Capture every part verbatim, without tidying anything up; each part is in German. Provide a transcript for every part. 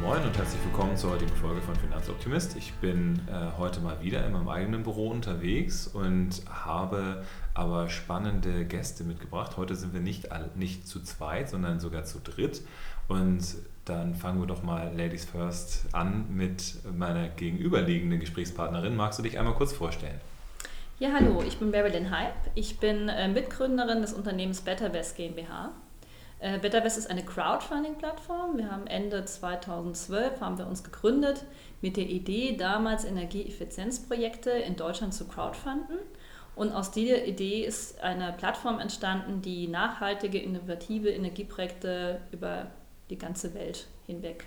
Moin und herzlich willkommen zur heutigen Folge von Finanzoptimist. Ich bin äh, heute mal wieder in meinem eigenen Büro unterwegs und habe aber spannende Gäste mitgebracht. Heute sind wir nicht, nicht zu zweit, sondern sogar zu dritt. Und dann fangen wir doch mal Ladies First an mit meiner gegenüberliegenden Gesprächspartnerin. Magst du dich einmal kurz vorstellen? Ja, hallo, ich bin Marilyn Heib. Ich bin äh, Mitgründerin des Unternehmens Bettervest GmbH. Äh, Bettervest ist eine Crowdfunding-Plattform. Wir haben Ende zweitausendzwölf haben wir uns gegründet mit der Idee, damals Energieeffizienzprojekte in Deutschland zu crowdfunden. Und aus dieser Idee ist eine Plattform entstanden, die nachhaltige, innovative Energieprojekte über die ganze Welt hinweg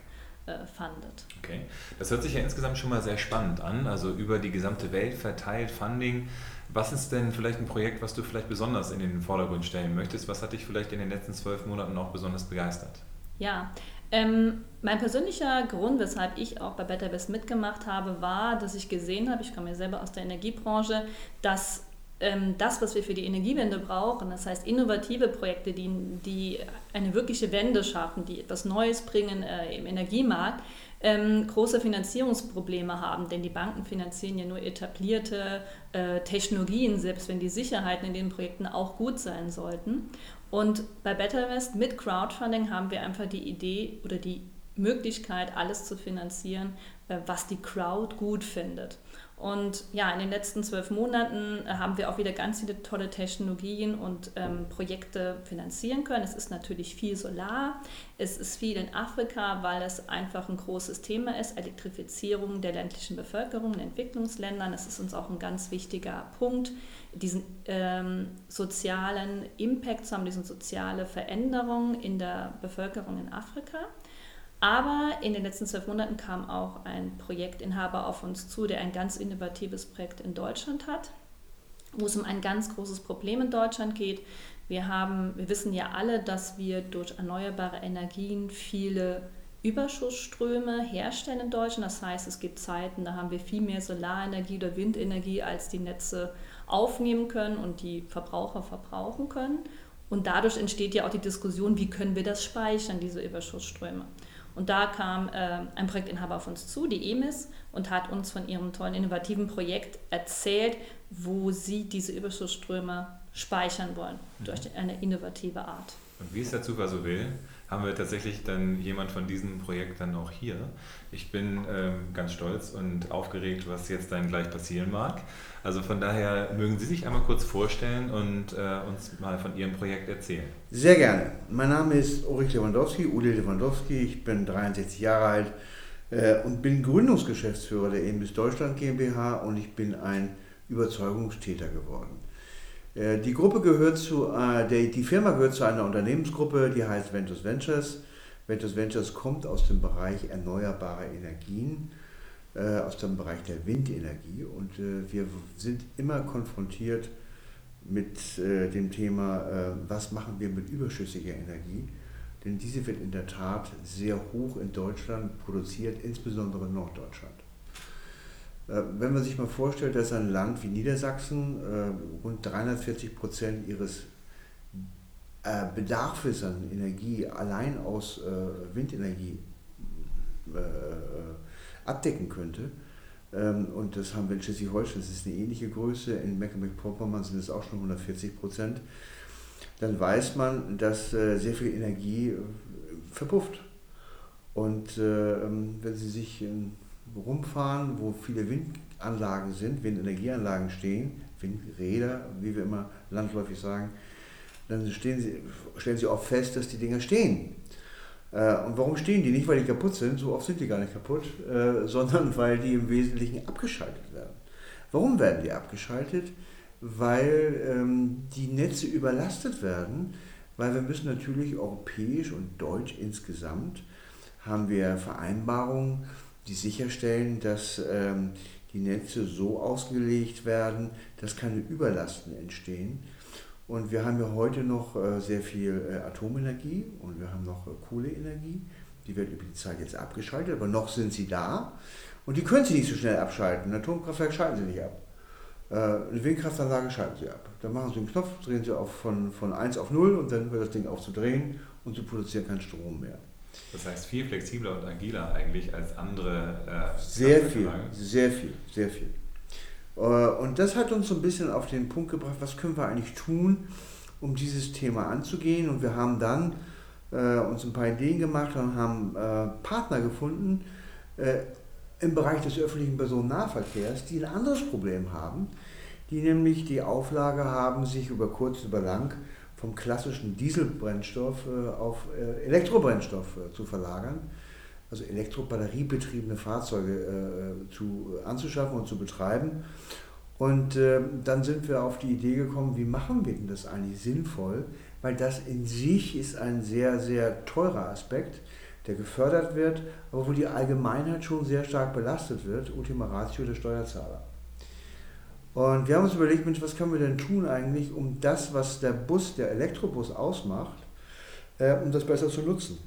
fundet. Okay, das hört sich ja insgesamt schon mal sehr spannend an, also über die gesamte Welt verteilt, Funding. Was ist denn vielleicht ein Projekt, was du vielleicht besonders in den Vordergrund stellen möchtest? Was hat dich vielleicht in den letzten zwölf Monaten auch besonders begeistert? Ja, ähm, mein persönlicher Grund, weshalb ich auch bei Bettervest mitgemacht habe, war, dass ich gesehen habe, ich komme ja selber aus der Energiebranche, dass ähm, das, was wir für die Energiewende brauchen, das heißt innovative Projekte, die, die eine wirkliche Wende schaffen, die etwas Neues bringen äh, im Energiemarkt, ähm, große Finanzierungsprobleme haben, denn die Banken finanzieren ja nur etablierte äh, Technologien, selbst wenn die Sicherheiten in den Projekten auch gut sein sollten. Und bei Bettervest mit Crowdfunding haben wir einfach die Idee oder die Möglichkeit, alles zu finanzieren, äh, was die Crowd gut findet. Und ja, in den letzten zwölf Monaten haben wir auch wieder ganz viele tolle Technologien und ähm, Projekte finanzieren können. Es ist natürlich viel Solar, es ist viel in Afrika, weil es einfach ein großes Thema ist, Elektrifizierung der ländlichen Bevölkerung in Entwicklungsländern. Das ist uns auch ein ganz wichtiger Punkt, diesen ähm, sozialen Impact zu haben, diese soziale Veränderung in der Bevölkerung in Afrika. Aber in den letzten zwölf Monaten kam auch ein Projektinhaber auf uns zu, der ein ganz innovatives Projekt in Deutschland hat, wo es um ein ganz großes Problem in Deutschland geht. Wir haben, wir wissen ja alle, dass wir durch erneuerbare Energien viele Überschussströme herstellen in Deutschland. Das heißt, es gibt Zeiten, da haben wir viel mehr Solarenergie oder Windenergie, als die Netze aufnehmen können und die Verbraucher verbrauchen können. Und dadurch entsteht ja auch die Diskussion, wie können wir das speichern, diese Überschussströme. Und da kam äh, ein Projektinhaber auf uns zu, die E M I S, und hat uns von ihrem tollen, innovativen Projekt erzählt, wo sie diese Überschussströme speichern wollen, mhm. durch eine innovative Art. Und wie es der Zufall so will, haben wir tatsächlich dann jemand von diesem Projekt dann auch hier. Ich bin ähm, ganz stolz und aufgeregt, was jetzt dann gleich passieren mag. Also von daher mögen Sie sich einmal kurz vorstellen und äh, uns mal von Ihrem Projekt erzählen. Sehr gerne. Mein Name ist Ulrich Lewandowski, Uli Lewandowski. Ich bin dreiundsechzig Jahre alt äh, und bin Gründungsgeschäftsführer der E M I S Deutschland GmbH und ich bin ein Überzeugungstäter geworden. Die Gruppe gehört zu, die Firma gehört zu einer Unternehmensgruppe, die heißt Ventus Ventures. Ventus Ventures kommt aus dem Bereich erneuerbare Energien, aus dem Bereich der Windenergie. Und wir sind immer konfrontiert mit dem Thema, was machen wir mit überschüssiger Energie? Denn diese wird in der Tat sehr hoch in Deutschland produziert, insbesondere in Norddeutschland. Wenn man sich mal vorstellt, dass ein Land wie Niedersachsen äh, rund dreihundertvierzig Prozent ihres äh, Bedarfs an Energie allein aus äh, Windenergie äh, abdecken könnte, ähm, und das haben wir in Schleswig-Holstein, das ist eine ähnliche Größe, in Mecklenburg-Vorpommern sind es auch schon hundertvierzig Prozent, dann weiß man, dass äh, sehr viel Energie äh, verpufft. Und äh, wenn Sie sich in rumfahren, wo viele Windanlagen sind, Windenergieanlagen stehen, Windräder, wie wir immer landläufig sagen, dann stehen sie, stellen sie oft fest, dass die Dinger stehen. Und warum stehen die? Nicht, weil die kaputt sind, so oft sind die gar nicht kaputt, sondern weil die im Wesentlichen abgeschaltet werden. Warum werden die abgeschaltet? Weil die Netze überlastet werden, weil wir müssen natürlich europäisch und deutsch insgesamt haben wir Vereinbarungen, die sicherstellen, dass ähm, die Netze so ausgelegt werden, dass keine Überlasten entstehen. Und wir haben ja heute noch äh, sehr viel äh, Atomenergie und wir haben noch äh, Kohleenergie. Die wird über die Zeit jetzt abgeschaltet, aber noch sind sie da. Und die können sie nicht so schnell abschalten. Ein Atomkraftwerk schalten sie nicht ab. Äh, eine Windkraftanlage schalten sie ab. Dann machen sie den Knopf, drehen sie auf von, von eins auf null und dann hört das Ding auf zu drehen und sie produzieren keinen Strom mehr. Das heißt viel flexibler und agiler eigentlich als andere. Äh, sehr viel, sehr viel, sehr viel. Äh, und das hat uns so ein bisschen auf den Punkt gebracht, was können wir eigentlich tun, um dieses Thema anzugehen. Und wir haben dann äh, uns ein paar Ideen gemacht und haben äh, Partner gefunden äh, im Bereich des öffentlichen Personennahverkehrs, die ein anderes Problem haben, die nämlich die Auflage haben, sich über kurz, über lang vom klassischen Dieselbrennstoff äh, auf äh, Elektrobrennstoff äh, zu verlagern, also elektrobatteriebetriebene Fahrzeuge äh, zu, äh, anzuschaffen und zu betreiben. Und äh, dann sind wir auf die Idee gekommen, wie machen wir denn das eigentlich sinnvoll, weil das in sich ist ein sehr, sehr teurer Aspekt, der gefördert wird, aber wo die Allgemeinheit schon sehr stark belastet wird, Ultima Ratio der Steuerzahler. Und wir haben uns überlegt, Mensch, was können wir denn tun eigentlich, um das, was der Bus, der Elektrobus ausmacht, äh, um das besser zu nutzen.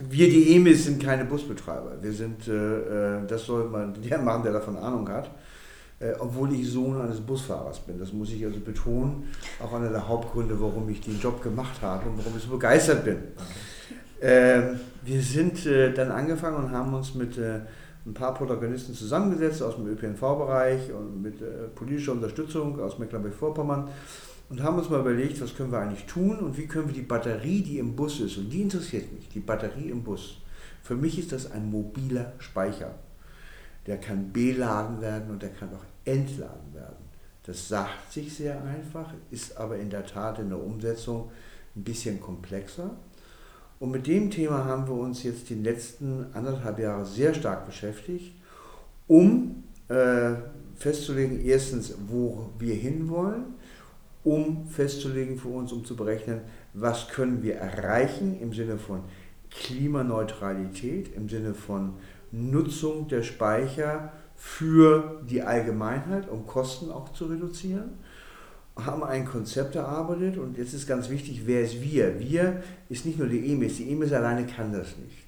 Wir, die E M I S, sind keine Busbetreiber. Wir sind, äh, das soll man der machen, der davon Ahnung hat, äh, obwohl ich Sohn eines Busfahrers bin. Das muss ich also betonen, auch einer der Hauptgründe, warum ich den Job gemacht habe und warum ich so begeistert bin. Äh, wir sind äh, dann angefangen und haben uns mit äh, ein paar Protagonisten zusammengesetzt aus dem Ö P N V-Bereich und mit äh, politischer Unterstützung aus Mecklenburg-Vorpommern und haben uns mal überlegt, was können wir eigentlich tun und wie können wir die Batterie, die im Bus ist, und die interessiert mich, die Batterie im Bus. Für mich ist das ein mobiler Speicher. Der kann beladen werden und der kann auch entladen werden. Das sagt sich sehr einfach, ist aber in der Tat in der Umsetzung ein bisschen komplexer. Und mit dem Thema haben wir uns jetzt die letzten anderthalb Jahre sehr stark beschäftigt, um äh, festzulegen, erstens, wo wir hinwollen, um festzulegen für uns, um zu berechnen, was können wir erreichen im Sinne von Klimaneutralität, im Sinne von Nutzung der Speicher für die Allgemeinheit, um Kosten auch zu reduzieren. Haben ein Konzept erarbeitet und jetzt ist ganz wichtig, wer ist wir? Wir ist nicht nur die E M I S, die E M I S alleine kann das nicht.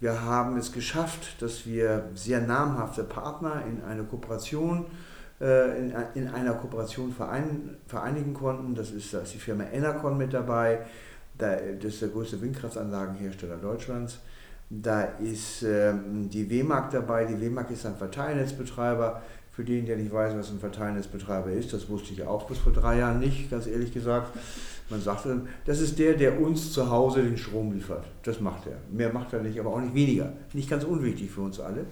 Wir haben es geschafft, dass wir sehr namhafte Partner in eine Kooperation, äh, in, in einer Kooperation verein, vereinigen konnten. Das ist, da ist die Firma Enercon mit dabei, da, das ist der größte Windkraftanlagenhersteller Deutschlands. Da ist äh, die WEMAG dabei, die WEMAG ist ein Verteilnetzbetreiber. Für den, der nicht weiß, was ein Verteilnetzbetreiber ist, das wusste ich auch bis vor drei Jahren nicht, ganz ehrlich gesagt. Man sagte, das ist der, der uns zu Hause den Strom liefert. Das macht er. Mehr macht er nicht, aber auch nicht weniger. Nicht ganz unwichtig für uns alle.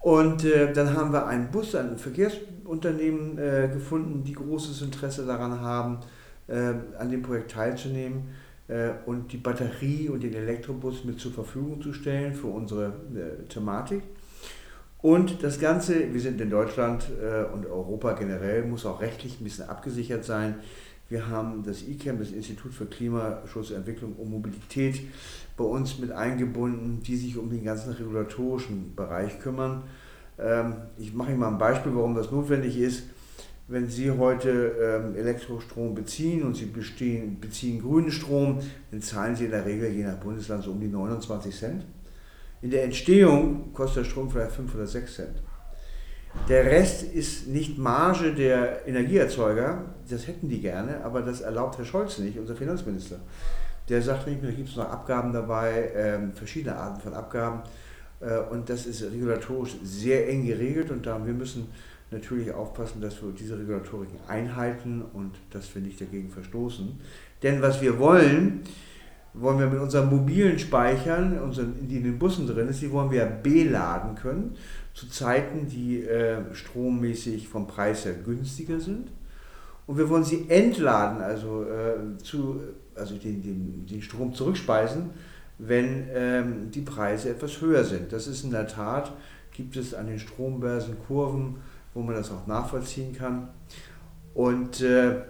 Und äh, dann haben wir einen Bus, ein Verkehrsunternehmen äh, gefunden, die großes Interesse daran haben, äh, an dem Projekt teilzunehmen äh, und die Batterie und den Elektrobus mit zur Verfügung zu stellen für unsere äh, Thematik. Und das Ganze, wir sind in Deutschland äh, und Europa generell, muss auch rechtlich ein bisschen abgesichert sein. Wir haben das E-Camp, das Institut für Klimaschutz, Entwicklung und Mobilität, bei uns mit eingebunden, die sich um den ganzen regulatorischen Bereich kümmern. Ähm, ich mache Ihnen mal ein Beispiel, warum das notwendig ist. Wenn Sie heute ähm, Elektrostrom beziehen und Sie bestehen, beziehen grünen Strom, dann zahlen Sie in der Regel je nach Bundesland so um die neunundzwanzig Cent. In der Entstehung kostet der Strom vielleicht fünf oder sechs Cent. Der Rest ist nicht Marge der Energieerzeuger, das hätten die gerne, aber das erlaubt Herr Scholz nicht, unser Finanzminister. Der sagt nicht mehr, da gibt es noch Abgaben dabei, äh, verschiedene Arten von Abgaben äh, und das ist regulatorisch sehr eng geregelt und da wir müssen natürlich aufpassen, dass wir diese Regulatoriken einhalten und dass wir nicht dagegen verstoßen. Denn was wir wollen, wollen wir mit unseren mobilen Speichern, unseren, die in den Bussen drin ist, die wollen wir ja beladen können, zu Zeiten, die äh, strommäßig vom Preis her günstiger sind. Und wir wollen sie entladen, also, äh, zu, also den, den, den Strom zurückspeisen, wenn ähm, die Preise etwas höher sind. Das ist in der Tat, gibt es an den Strombörsen Kurven, wo man das auch nachvollziehen kann. Und äh,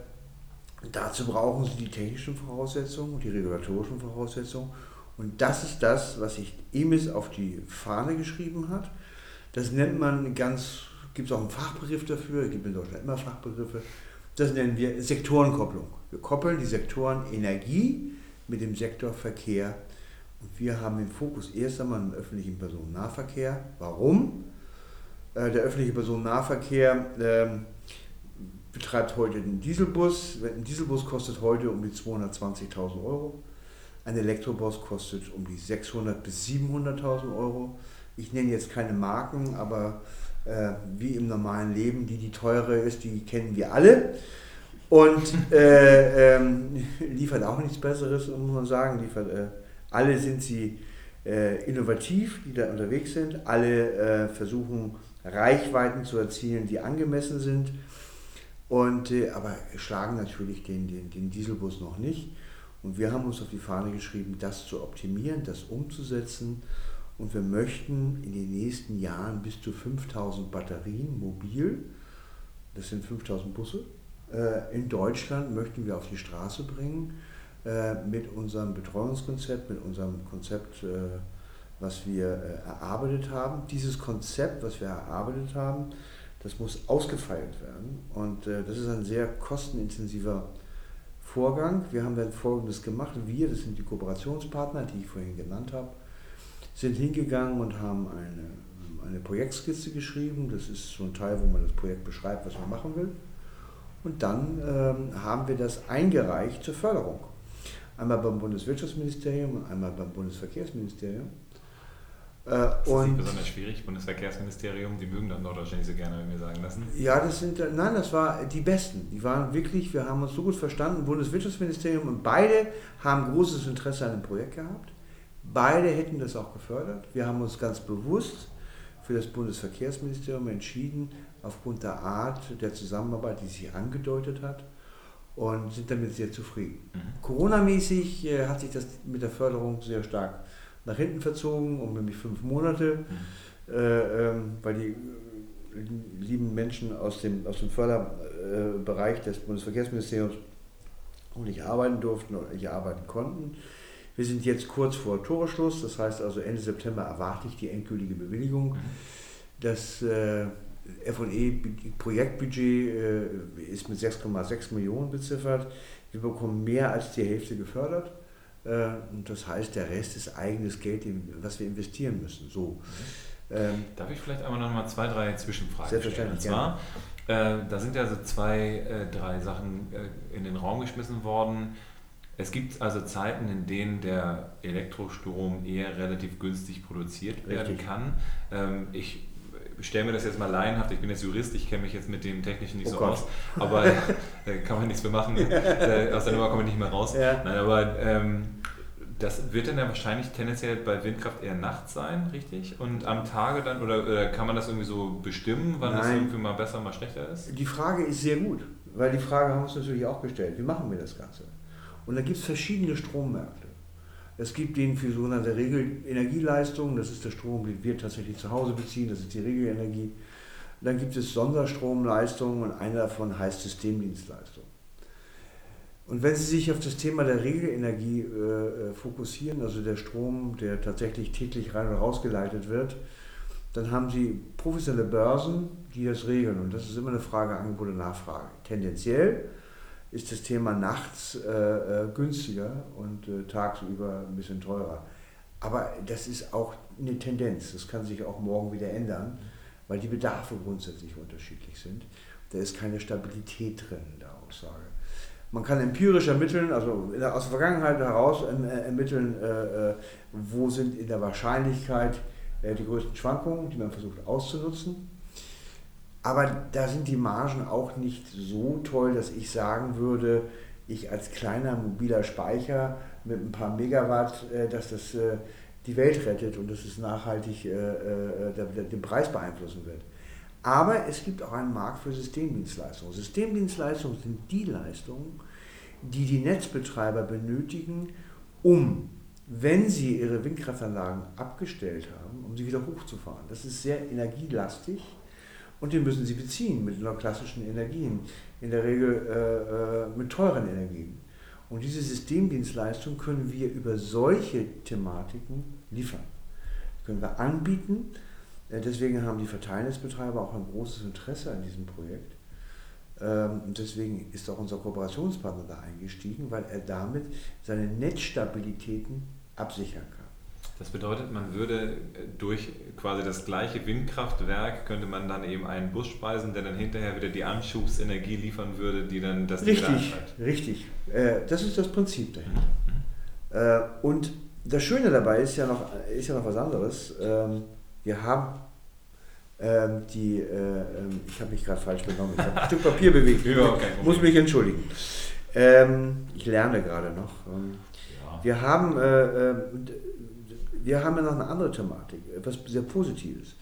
dazu brauchen Sie die technischen Voraussetzungen, die regulatorischen Voraussetzungen und das ist das, was sich E M I S auf die Fahne geschrieben hat. Das nennt man ganz, gibt es auch einen Fachbegriff dafür, es gibt in Deutschland immer Fachbegriffe, das nennen wir Sektorenkopplung. Wir koppeln die Sektoren Energie mit dem Sektor Verkehr und wir haben den Fokus erst einmal im öffentlichen Personennahverkehr. Warum? Der öffentliche Personennahverkehr ähm, betreibt heute den Dieselbus. Ein Dieselbus kostet heute um die zweihundertzwanzigtausend Euro. Ein Elektroboss kostet um die sechshunderttausend bis siebenhunderttausend Euro. Ich nenne jetzt keine Marken, aber äh, wie im normalen Leben, die die teure ist, die kennen wir alle. Und äh, ähm, liefert auch nichts Besseres, muss man sagen. Liefert, äh, alle sind sie äh, innovativ, die da unterwegs sind. Alle äh, versuchen Reichweiten zu erzielen, die angemessen sind. Und, äh, aber schlagen natürlich den, den, den Dieselbus noch nicht. Und wir haben uns auf die Fahne geschrieben, das zu optimieren, das umzusetzen. Und wir möchten in den nächsten Jahren bis zu fünftausend Batterien mobil, das sind fünftausend Busse, äh, in Deutschland möchten wir auf die Straße bringen äh, mit unserem Betreuungskonzept, mit unserem Konzept, äh, was wir äh, erarbeitet haben. Dieses Konzept, was wir erarbeitet haben, das muss ausgefeilt werden. Und äh, das ist ein sehr kostenintensiver Vorgang. Wir haben dann Folgendes gemacht. Wir, das sind die Kooperationspartner, die ich vorhin genannt habe, sind hingegangen und haben eine, eine Projektskizze geschrieben. Das ist so ein Teil, wo man das Projekt beschreibt, was man machen will. Und dann ähm, haben wir das eingereicht zur Förderung. Einmal beim Bundeswirtschaftsministerium und einmal beim Bundesverkehrsministerium. Äh, das ist nicht besonders schwierig. Bundesverkehrsministerium, die mögen dann Norddeutsche nicht so gerne, wenn wir sagen lassen. Ja, das sind, nein, das war die Besten. Die waren wirklich, wir haben uns so gut verstanden, Bundeswirtschaftsministerium, und beide haben großes Interesse an dem Projekt gehabt. Beide hätten das auch gefördert. Wir haben uns ganz bewusst für das Bundesverkehrsministerium entschieden, aufgrund der Art der Zusammenarbeit, die sich angedeutet hat, und sind damit sehr zufrieden. Mhm. Corona-mäßig äh, hat sich das mit der Förderung sehr stark nach hinten verzogen, um nämlich fünf Monate, mhm. äh, ähm, weil die lieben Menschen aus dem, aus dem Förderbereich des Bundesverkehrsministeriums auch nicht arbeiten durften oder nicht arbeiten konnten. Wir sind jetzt kurz vor Toreschluss, das heißt also Ende September erwarte ich die endgültige Bewilligung. Das äh, F und E-Projektbudget äh, ist mit sechs Komma sechs Millionen beziffert. Wir bekommen mehr als die Hälfte gefördert. Äh, und das heißt, der Rest ist eigenes Geld, was wir investieren müssen. So. Ähm, Darf ich vielleicht einmal noch mal zwei, drei Zwischenfragen stellen? Selbstverständlich, gerne. Und zwar, äh, da sind ja so zwei, äh, drei Sachen äh, in den Raum geschmissen worden. Es gibt also Zeiten, in denen der Elektrostrom eher relativ günstig produziert werden Richtig. kann. Ähm, ich stelle mir das jetzt mal laienhaft, ich bin jetzt Jurist, ich kenne mich jetzt mit dem Technischen nicht oh so Gott. aus, aber äh, kann man nichts mehr machen, äh, aus der Nummer komme ich nicht mehr raus. Ja. Nein, aber ähm, das wird dann ja wahrscheinlich tendenziell bei Windkraft eher nachts sein, richtig? Und am Tage dann, oder, oder kann man das irgendwie so bestimmen, wann Nein. das irgendwie mal besser, mal schlechter ist? Die Frage ist sehr gut, weil die Frage haben wir uns natürlich auch gestellt, wie machen wir das Ganze? Und da gibt es verschiedene Strommärkte. Es gibt den für sogenannte Regelenergieleistungen, das ist der Strom, den wir tatsächlich zu Hause beziehen, das ist die Regelenergie. Dann gibt es Sonderstromleistungen und einer davon heißt Systemdienstleistung. Und wenn Sie sich auf das Thema der Regelenergie äh, fokussieren, also der Strom, der tatsächlich täglich rein und rausgeleitet wird, dann haben Sie professionelle Börsen, die das regeln. Und das ist immer eine Frage Angebot und Nachfrage. Tendenziell ist das Thema nachts äh, günstiger und äh, tagsüber ein bisschen teurer. Aber das ist auch eine Tendenz, das kann sich auch morgen wieder ändern, weil die Bedarfe grundsätzlich unterschiedlich sind. Da ist keine Stabilität drin in der Aussage. Man kann empirisch ermitteln, also aus der Vergangenheit heraus ermitteln, äh, wo sind in der Wahrscheinlichkeit äh, die größten Schwankungen, die man versucht auszunutzen. Aber da sind die Margen auch nicht so toll, dass ich sagen würde, ich als kleiner mobiler Speicher mit ein paar Megawatt, dass das die Welt rettet und dass es nachhaltig den Preis beeinflussen wird. Aber es gibt auch einen Markt für Systemdienstleistungen. Systemdienstleistungen sind die Leistungen, die die Netzbetreiber benötigen, um, wenn sie ihre Windkraftanlagen abgestellt haben, um sie wieder hochzufahren. Das ist sehr energielastig. Und den müssen sie beziehen mit klassischen Energien, in der Regel äh, mit teuren Energien. Und diese Systemdienstleistung können wir über solche Thematiken liefern. Das können wir anbieten. Deswegen haben die Verteilnetzbetreiber auch ein großes Interesse an diesem Projekt. Und deswegen ist auch unser Kooperationspartner da eingestiegen, weil er damit seine Netzstabilitäten absichern kann. Das bedeutet, man würde durch quasi das gleiche Windkraftwerk, könnte man dann eben einen Bus speisen, der dann hinterher wieder die Anschubsenergie liefern würde, die dann das Richtig, richtig. Das ist das Prinzip dahinter. Äh, und das Schöne dabei ist ja noch, ist ja noch was anderes. Ähm, wir haben ähm, die, äh, ich habe mich gerade falsch benommen, ich habe ein Stück Papier bewegt, ja, okay, muss mich entschuldigen. Ähm, ich lerne gerade noch. Ähm, ja. Wir haben äh, äh, wir haben ja noch eine andere Thematik, etwas sehr Positives.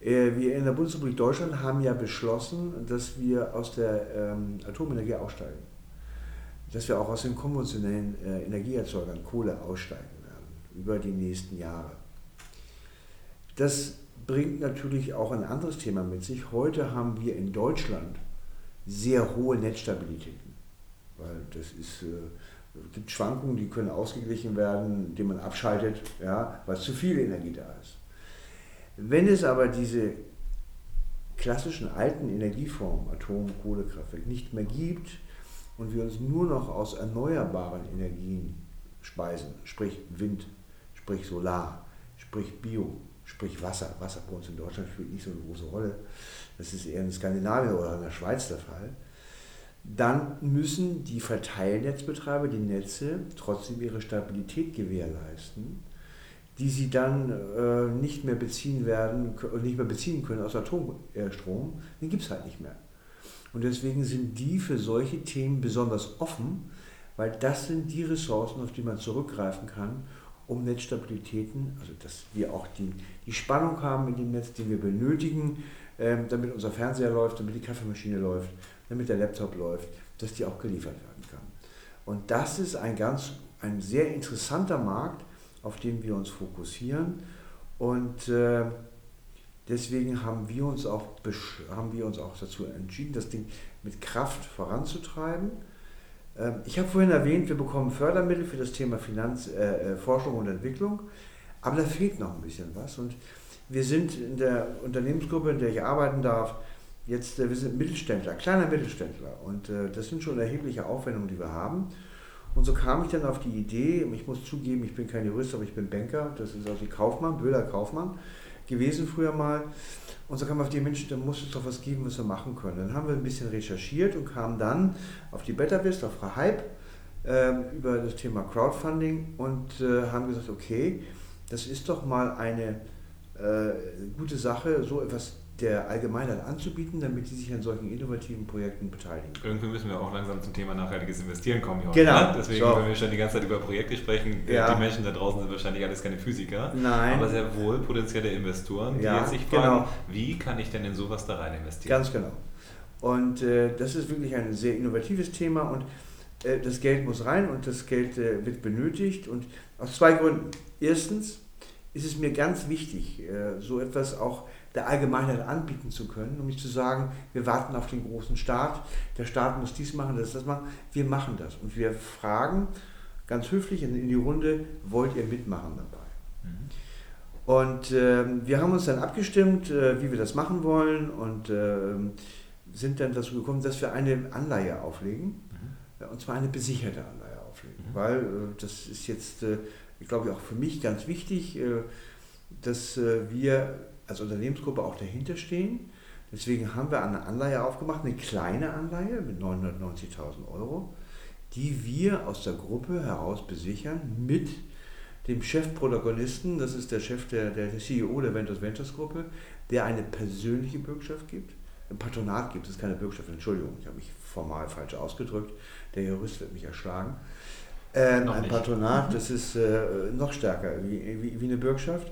Wir in der Bundesrepublik Deutschland haben ja beschlossen, dass wir aus der ähm, Atomenergie aussteigen. Dass wir auch aus den konventionellen äh, Energieerzeugern, Kohle, aussteigen werden über die nächsten Jahre. Das bringt natürlich auch ein anderes Thema mit sich. Heute haben wir in Deutschland sehr hohe Netzstabilitäten, weil das ist... Äh, Es gibt Schwankungen, die können ausgeglichen werden, indem man abschaltet, ja, weil zu viel Energie da ist. Wenn es aber diese klassischen alten Energieformen, Atom, Kohlekraftwerk, nicht mehr gibt und wir uns nur noch aus erneuerbaren Energien speisen, sprich Wind, sprich Solar, sprich Bio, sprich Wasser. Wasser bei uns in Deutschland spielt nicht so eine große Rolle. Das ist eher in Skandinavien oder in der Schweiz der Fall. Dann müssen die Verteilnetzbetreiber, die Netze, trotzdem ihre Stabilität gewährleisten, die sie dann äh, nicht mehr beziehen werden, nicht mehr beziehen können aus Atomstrom, den gibt es halt nicht mehr. Und deswegen sind die für solche Themen besonders offen, weil das sind die Ressourcen, auf die man zurückgreifen kann, um Netzstabilitäten, also dass wir auch die, die Spannung haben in dem Netz, die wir benötigen, äh, damit unser Fernseher läuft, damit die Kaffeemaschine läuft, damit der Laptop läuft, dass die auch geliefert werden kann. Und das ist ein ganz, ein sehr interessanter Markt, auf den wir uns fokussieren. Und äh, deswegen haben wir, uns auch, haben wir uns auch dazu entschieden, das Ding mit Kraft voranzutreiben. Ähm, ich habe vorhin erwähnt, wir bekommen Fördermittel für das Thema Finanz, äh, Forschung und Entwicklung, aber da fehlt noch ein bisschen was. Und wir sind in der Unternehmensgruppe, in der ich arbeiten darf, jetzt, wir sind Mittelständler, kleiner Mittelständler, und äh, das sind schon erhebliche Aufwendungen, die wir haben. Und so kam ich dann auf die Idee, ich muss zugeben, ich bin kein Jurist, aber ich bin Banker, das ist also Kaufmann, blöder Kaufmann gewesen früher mal. Und so kam ich auf die Menschen, da muss es doch was geben, was wir machen können. Dann haben wir ein bisschen recherchiert und kamen dann auf die Bettervest, auf Frau Heib, äh, über das Thema Crowdfunding und äh, haben gesagt, okay, das ist doch mal eine äh, gute Sache, so etwas der Allgemeinheit anzubieten, damit die sich an solchen innovativen Projekten beteiligen. Irgendwie müssen wir auch langsam zum Thema nachhaltiges Investieren kommen. Hier genau. Heute, ne? Deswegen, so. Wenn wir schon die ganze Zeit über Projekte sprechen, ja. Die Menschen da draußen sind wahrscheinlich alles keine Physiker, Nein. aber sehr wohl potenzielle Investoren, die ja, jetzt sich fragen, genau. Wie kann ich denn in sowas da rein investieren? Ganz genau. Und äh, das ist wirklich ein sehr innovatives Thema und äh, das Geld muss rein und das Geld äh, wird benötigt, und aus zwei Gründen. Erstens ist es mir ganz wichtig, äh, so etwas auch der Allgemeinheit anbieten zu können, um nicht zu sagen, wir warten auf den großen Staat, der Staat muss dies machen, das, das machen. Wir machen das und wir fragen ganz höflich in die Runde, wollt ihr mitmachen dabei? Mhm. Und äh, wir haben uns dann abgestimmt, äh, wie wir das machen wollen, und äh, sind dann dazu gekommen, dass wir eine Anleihe auflegen, mhm. und zwar eine besicherte Anleihe auflegen, mhm. weil äh, das ist jetzt, äh, ich glaube, auch für mich ganz wichtig, äh, dass äh, wir als Unternehmensgruppe auch dahinter stehen. Deswegen haben wir eine Anleihe aufgemacht, eine kleine Anleihe mit neunhundertneunzigtausend Euro, die wir aus der Gruppe heraus besichern mit dem Chefprotagonisten, das ist der Chef, der, der C E O der Ventus Ventures Gruppe, der eine persönliche Bürgschaft gibt. Ein Patronat gibt es, keine Bürgschaft, Entschuldigung, ich habe mich formal falsch ausgedrückt, der Jurist wird mich erschlagen. Ähm, ein nicht. Patronat, das ist äh, noch stärker wie, wie, wie eine Bürgschaft.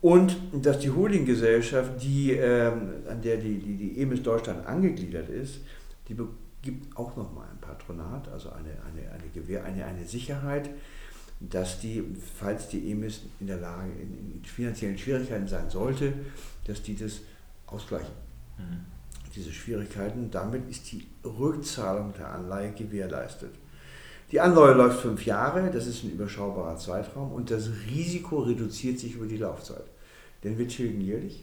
Und dass die Holdinggesellschaft, die, ähm, an der die, die, die E M I S Deutschland angegliedert ist, die gibt auch nochmal ein Patronat, also eine, eine, eine, Gewähr, eine, eine Sicherheit, dass die, falls die E M I S in der Lage, in, in finanziellen Schwierigkeiten sein sollte, dass die das ausgleichen. Mhm. Diese Schwierigkeiten, damit ist die Rückzahlung der Anleihe gewährleistet. Die Anleihe läuft fünf Jahre, das ist ein überschaubarer Zeitraum, und das Risiko reduziert sich über die Laufzeit. Denn wir tilgen jährlich,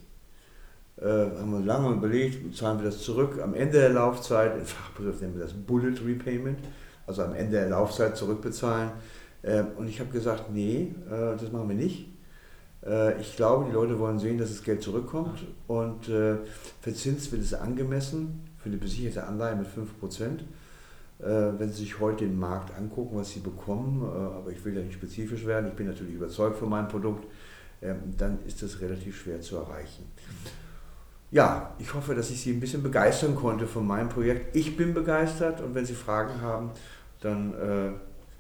äh, haben wir lange überlegt, zahlen wir das zurück am Ende der Laufzeit, im Fachbegriff nennen wir das Bullet Repayment, also am Ende der Laufzeit zurückbezahlen. Äh, und ich habe gesagt, nee, äh, das machen wir nicht. Äh, ich glaube, die Leute wollen sehen, dass das Geld zurückkommt, und äh, verzinst wird es angemessen für eine besicherte Anleihe mit fünf Prozent. Wenn Sie sich heute den Markt angucken, was Sie bekommen, aber ich will ja nicht spezifisch werden, ich bin natürlich überzeugt von meinem Produkt, dann ist das relativ schwer zu erreichen. Ja, ich hoffe, dass ich Sie ein bisschen begeistern konnte von meinem Projekt. Ich bin begeistert und wenn Sie Fragen haben, dann äh,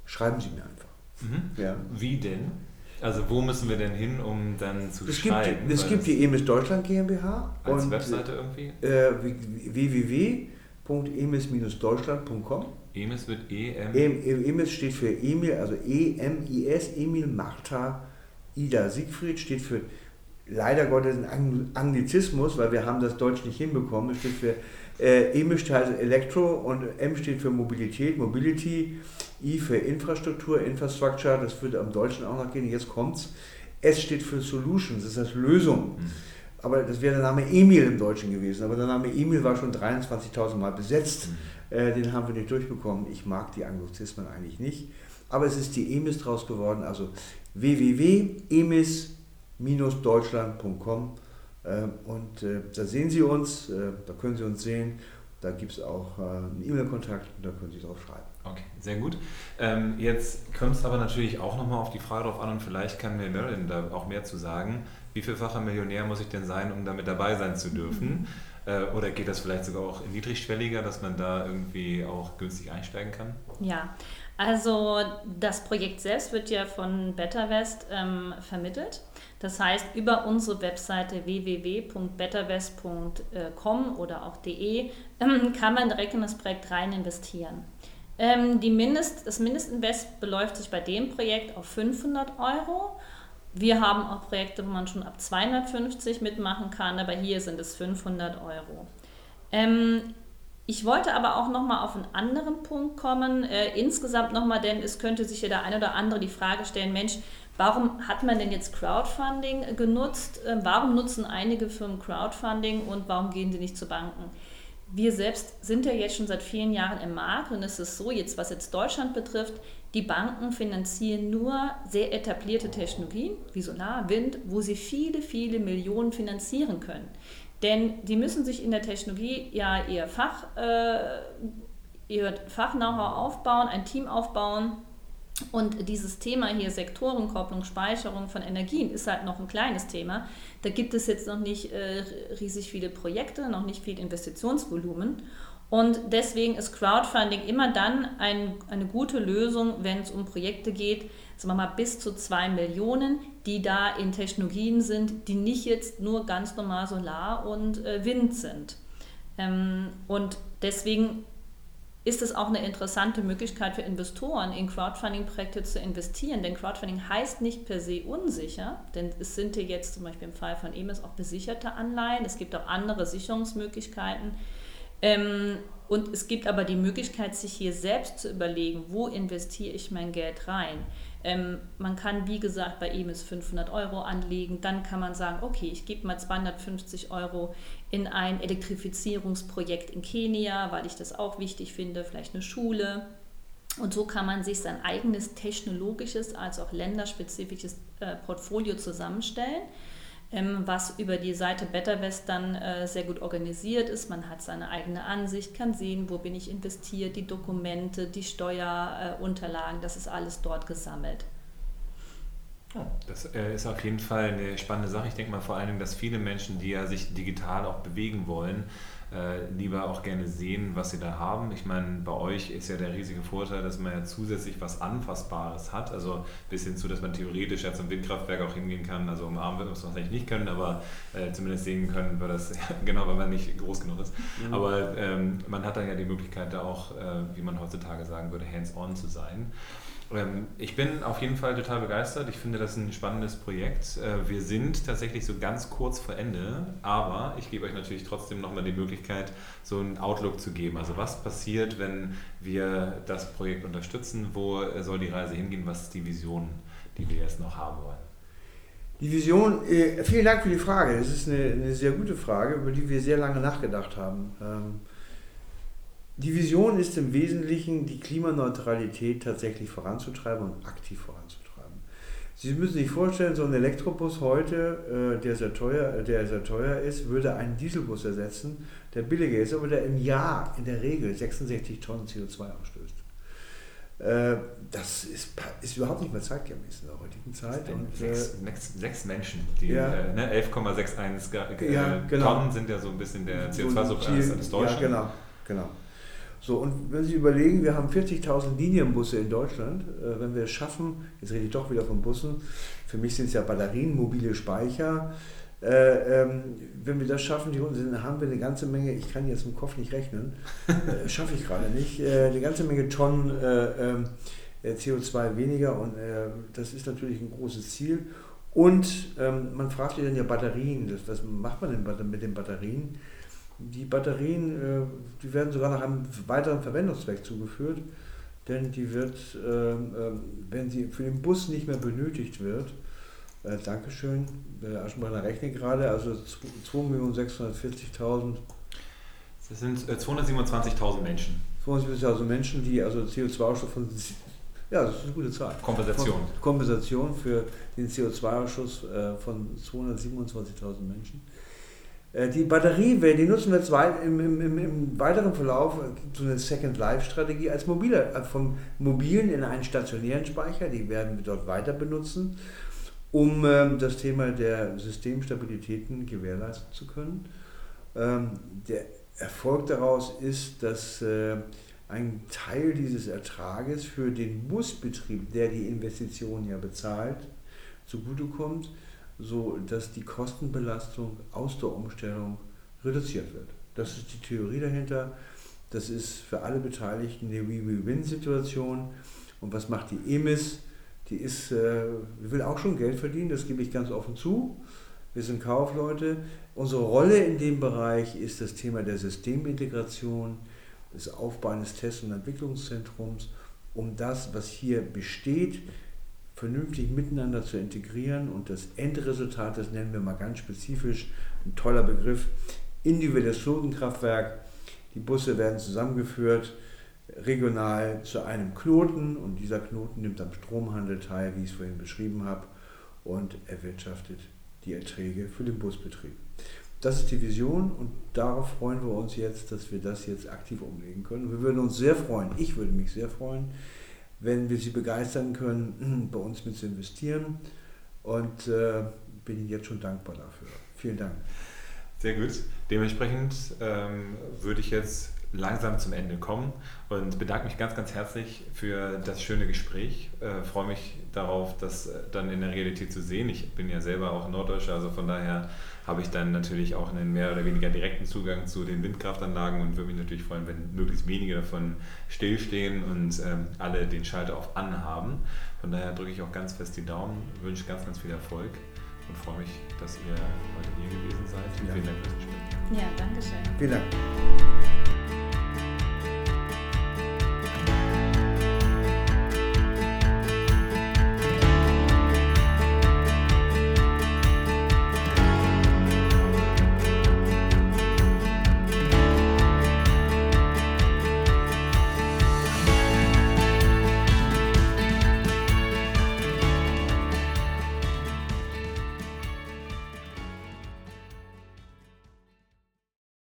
schreiben Sie mir einfach. Mhm. Ja. Wie denn? Also wo müssen wir denn hin, um dann zu es schreiben? Gibt, es gibt die E M I S Deutschland GmbH. Als und, Webseite irgendwie? Äh, w w w punkt e m i s Bindestrich deutschland punkt com. E M I S wird E M. E M I S steht für Emil, also E M I S, Emil, Martha, Ida, Siegfried, steht für, leider Gottes, ein Anglizismus, weil wir haben das Deutsch nicht hinbekommen. Es steht für äh, E M I S steht also Elektro und M steht für Mobilität, Mobility, I für Infrastruktur, Infrastructure, das würde am Deutschen auch noch gehen, jetzt kommt's. S steht für Solutions, das heißt Lösung. Mhm. Aber das wäre der Name Emil im Deutschen gewesen, aber der Name Emil war schon dreiundzwanzigtausend Mal besetzt, mhm. äh, den haben wir nicht durchbekommen. Ich mag die Anglizismen eigentlich nicht, aber es ist die E M I S draus geworden, also w w w punkt e m i s Bindestrich deutschland punkt com äh, und äh, da sehen Sie uns, äh, da können Sie uns sehen, da gibt es auch äh, einen E-Mail-Kontakt und da können Sie drauf schreiben. Okay, sehr gut. Ähm, jetzt kommt es aber natürlich auch nochmal auf die Frage drauf an und vielleicht kann mir Marilyn da auch mehr zu sagen. Wie vielfacher Millionär muss ich denn sein, um damit dabei sein zu dürfen? Äh, oder geht das vielleicht sogar auch niedrigschwelliger, dass man da irgendwie auch günstig einsteigen kann? Ja, also das Projekt selbst wird ja von Bettervest ähm, vermittelt. Das heißt, über unsere Webseite w w w punkt bettervest punkt com oder auch de ähm, kann man direkt in das Projekt rein investieren. Ähm, die Mindest, das Mindestinvest beläuft sich bei dem Projekt auf fünfhundert Euro. Wir haben auch Projekte, wo man schon ab zweihundertfünfzig mitmachen kann, aber hier sind es fünfhundert Euro. Ähm, ich wollte aber auch nochmal auf einen anderen Punkt kommen, äh, insgesamt nochmal, denn es könnte sich ja der eine oder andere die Frage stellen, Mensch, warum hat man denn jetzt Crowdfunding genutzt? Äh, warum nutzen einige Firmen Crowdfunding und warum gehen sie nicht zu Banken? Wir selbst sind ja jetzt schon seit vielen Jahren im Markt und es ist so, jetzt, was jetzt Deutschland betrifft, die Banken finanzieren nur sehr etablierte Technologien wie Solar, Wind, wo sie viele, viele Millionen finanzieren können. Denn die müssen sich in der Technologie ja ihr Fach, äh, ihr Fach-Know-how aufbauen, ein Team aufbauen. Und dieses Thema hier, Sektorenkopplung, Speicherung von Energien, ist halt noch ein kleines Thema. Da gibt es jetzt noch nicht äh, riesig viele Projekte, noch nicht viel Investitionsvolumen. Und deswegen ist Crowdfunding immer dann ein, eine gute Lösung, wenn es um Projekte geht, sagen wir mal bis zu zwei Millionen, die da in Technologien sind, die nicht jetzt nur ganz normal Solar und äh, Wind sind. Ähm, und deswegen ist es auch eine interessante Möglichkeit für Investoren, in Crowdfunding-Projekte zu investieren. Denn Crowdfunding heißt nicht per se unsicher, denn es sind hier jetzt zum Beispiel im Fall von E M I S auch besicherte Anleihen, es gibt auch andere Sicherungsmöglichkeiten und es gibt aber die Möglichkeit, sich hier selbst zu überlegen, wo investiere ich mein Geld rein. Man kann, wie gesagt, bei E M I S fünfhundert Euro anlegen, dann kann man sagen, okay, ich gebe mal zweihundertfünfzig Euro in ein Elektrifizierungsprojekt in Kenia, weil ich das auch wichtig finde, vielleicht eine Schule. Und so kann man sich sein eigenes technologisches als auch länderspezifisches äh, Portfolio zusammenstellen, ähm, was über die Seite Bettervest dann äh, sehr gut organisiert ist. Man hat seine eigene Ansicht, kann sehen, wo bin ich investiert, die Dokumente, die Steuerunterlagen, äh, das ist alles dort gesammelt. Das ist auf jeden Fall eine spannende Sache. Ich denke mal vor allen Dingen, dass viele Menschen, die ja sich digital auch bewegen wollen, äh, lieber auch gerne sehen, was sie da haben. Ich meine, bei euch ist ja der riesige Vorteil, dass man ja zusätzlich was Anfassbares hat. Also bis hin zu, dass man theoretisch ja zum Windkraftwerk auch hingehen kann. Also umarmen wird man es wahrscheinlich nicht können, aber äh, zumindest sehen können, weil das genau, weil man nicht groß genug ist. Mhm. Aber ähm, man hat dann ja die Möglichkeit, da auch, äh, wie man heutzutage sagen würde, hands-on zu sein. Ich bin auf jeden Fall total begeistert. Ich finde, das ist ein spannendes Projekt. Wir sind tatsächlich so ganz kurz vor Ende, aber ich gebe euch natürlich trotzdem nochmal die Möglichkeit, so einen Outlook zu geben. Also was passiert, wenn wir das Projekt unterstützen? Wo soll die Reise hingehen? Was ist die Vision, die wir jetzt noch haben wollen? Die Vision, äh, vielen Dank für die Frage. Das ist eine, eine sehr gute Frage, über die wir sehr lange nachgedacht haben. Ähm, Die Vision ist im Wesentlichen, die Klimaneutralität tatsächlich voranzutreiben und aktiv voranzutreiben. Sie müssen sich vorstellen, so ein Elektrobus heute, der sehr teuer, der sehr teuer ist, würde einen Dieselbus ersetzen, der billiger ist, aber der im Jahr in der Regel sechsundsechzig Tonnen C O zwei ausstößt. Das ist, ist überhaupt nicht mehr zeitgemäß in der heutigen Zeit. Und sechs, äh, sechs Menschen, die ja. äh, ne, elf Komma einundsechzig äh, ja, genau. Tonnen sind ja so ein bisschen der C O zwei-Substanz des Deutschen. Ja, genau, genau. So, und wenn Sie überlegen, wir haben vierzigtausend Linienbusse in Deutschland, äh, wenn wir es schaffen, jetzt rede ich doch wieder von Bussen, für mich sind es ja Batterien, mobile Speicher, äh, ähm, wenn wir das schaffen, die sind, haben wir eine ganze Menge, ich kann jetzt im Kopf nicht rechnen, äh, schaffe ich gerade nicht, äh, eine ganze Menge Tonnen äh, äh, C O zwei weniger, und äh, das ist natürlich ein großes Ziel. Und ähm, man fragt sich dann ja Batterien, das, was macht man denn mit den Batterien? Die Batterien, die werden sogar nach einem weiteren Verwendungszweck zugeführt, denn die wird, wenn sie für den Bus nicht mehr benötigt wird, äh, Dankeschön, Aschenbrenner rechnet gerade, also zwei Millionen sechshundertvierzigtausend. Das sind zweihundertsiebenundzwanzigtausend Menschen. zweihundertsiebenundzwanzigtausend Menschen, die also C O zwei-Ausstoß von, ja, das ist eine gute Zahl. Kompensation. Von, Kompensation für den C O zwei-Ausschuss von zweihundertsiebenundzwanzigtausend Menschen. Die Batterie, die nutzen wir jetzt im, im, im weiteren Verlauf so eine Second-Life-Strategie als mobile, vom mobilen in einen stationären Speicher, die werden wir dort weiter benutzen, um ähm, das Thema der Systemstabilitäten gewährleisten zu können. Ähm, der Erfolg daraus ist, dass äh, ein Teil dieses Ertrages für den Busbetrieb, der die Investitionen ja bezahlt, zugutekommt, so dass die Kostenbelastung aus der Umstellung reduziert wird. Das ist die Theorie dahinter. Das ist für alle Beteiligten eine Win-Win-Win-Situation. Und was macht die E M I S? Die ist, äh, will auch schon Geld verdienen, das gebe ich ganz offen zu. Wir sind Kaufleute. Unsere Rolle in dem Bereich ist das Thema der Systemintegration, des Aufbauen des Test- und Entwicklungszentrums, um das, was hier besteht, vernünftig miteinander zu integrieren, und das Endresultat, das nennen wir mal ganz spezifisch, ein toller Begriff, individuelles Knotenkraftwerk. Die Busse werden zusammengeführt, regional zu einem Knoten, und dieser Knoten nimmt am Stromhandel teil, wie ich es vorhin beschrieben habe, und erwirtschaftet die Erträge für den Busbetrieb. Das ist die Vision, und darauf freuen wir uns jetzt, dass wir das jetzt aktiv umlegen können. Wir würden uns sehr freuen, ich würde mich sehr freuen, wenn wir Sie begeistern können, bei uns mit zu investieren, und äh, bin Ihnen jetzt schon dankbar dafür. Vielen Dank. Sehr gut. Dementsprechend ähm, würde ich jetzt langsam zum Ende kommen und bedanke mich ganz, ganz herzlich für das schöne Gespräch. Äh, freue mich darauf, das dann in der Realität zu sehen. Ich bin ja selber auch Norddeutscher, also von daher habe ich dann natürlich auch einen mehr oder weniger direkten Zugang zu den Windkraftanlagen und würde mich natürlich freuen, wenn möglichst wenige davon stillstehen und ähm, alle den Schalter auf an haben. Von daher drücke ich auch ganz fest die Daumen, wünsche ganz, ganz viel Erfolg und freue mich, dass ihr heute hier gewesen seid. Ja. Vielen Dank fürs Gespräch. Ja, danke schön. Vielen Dank.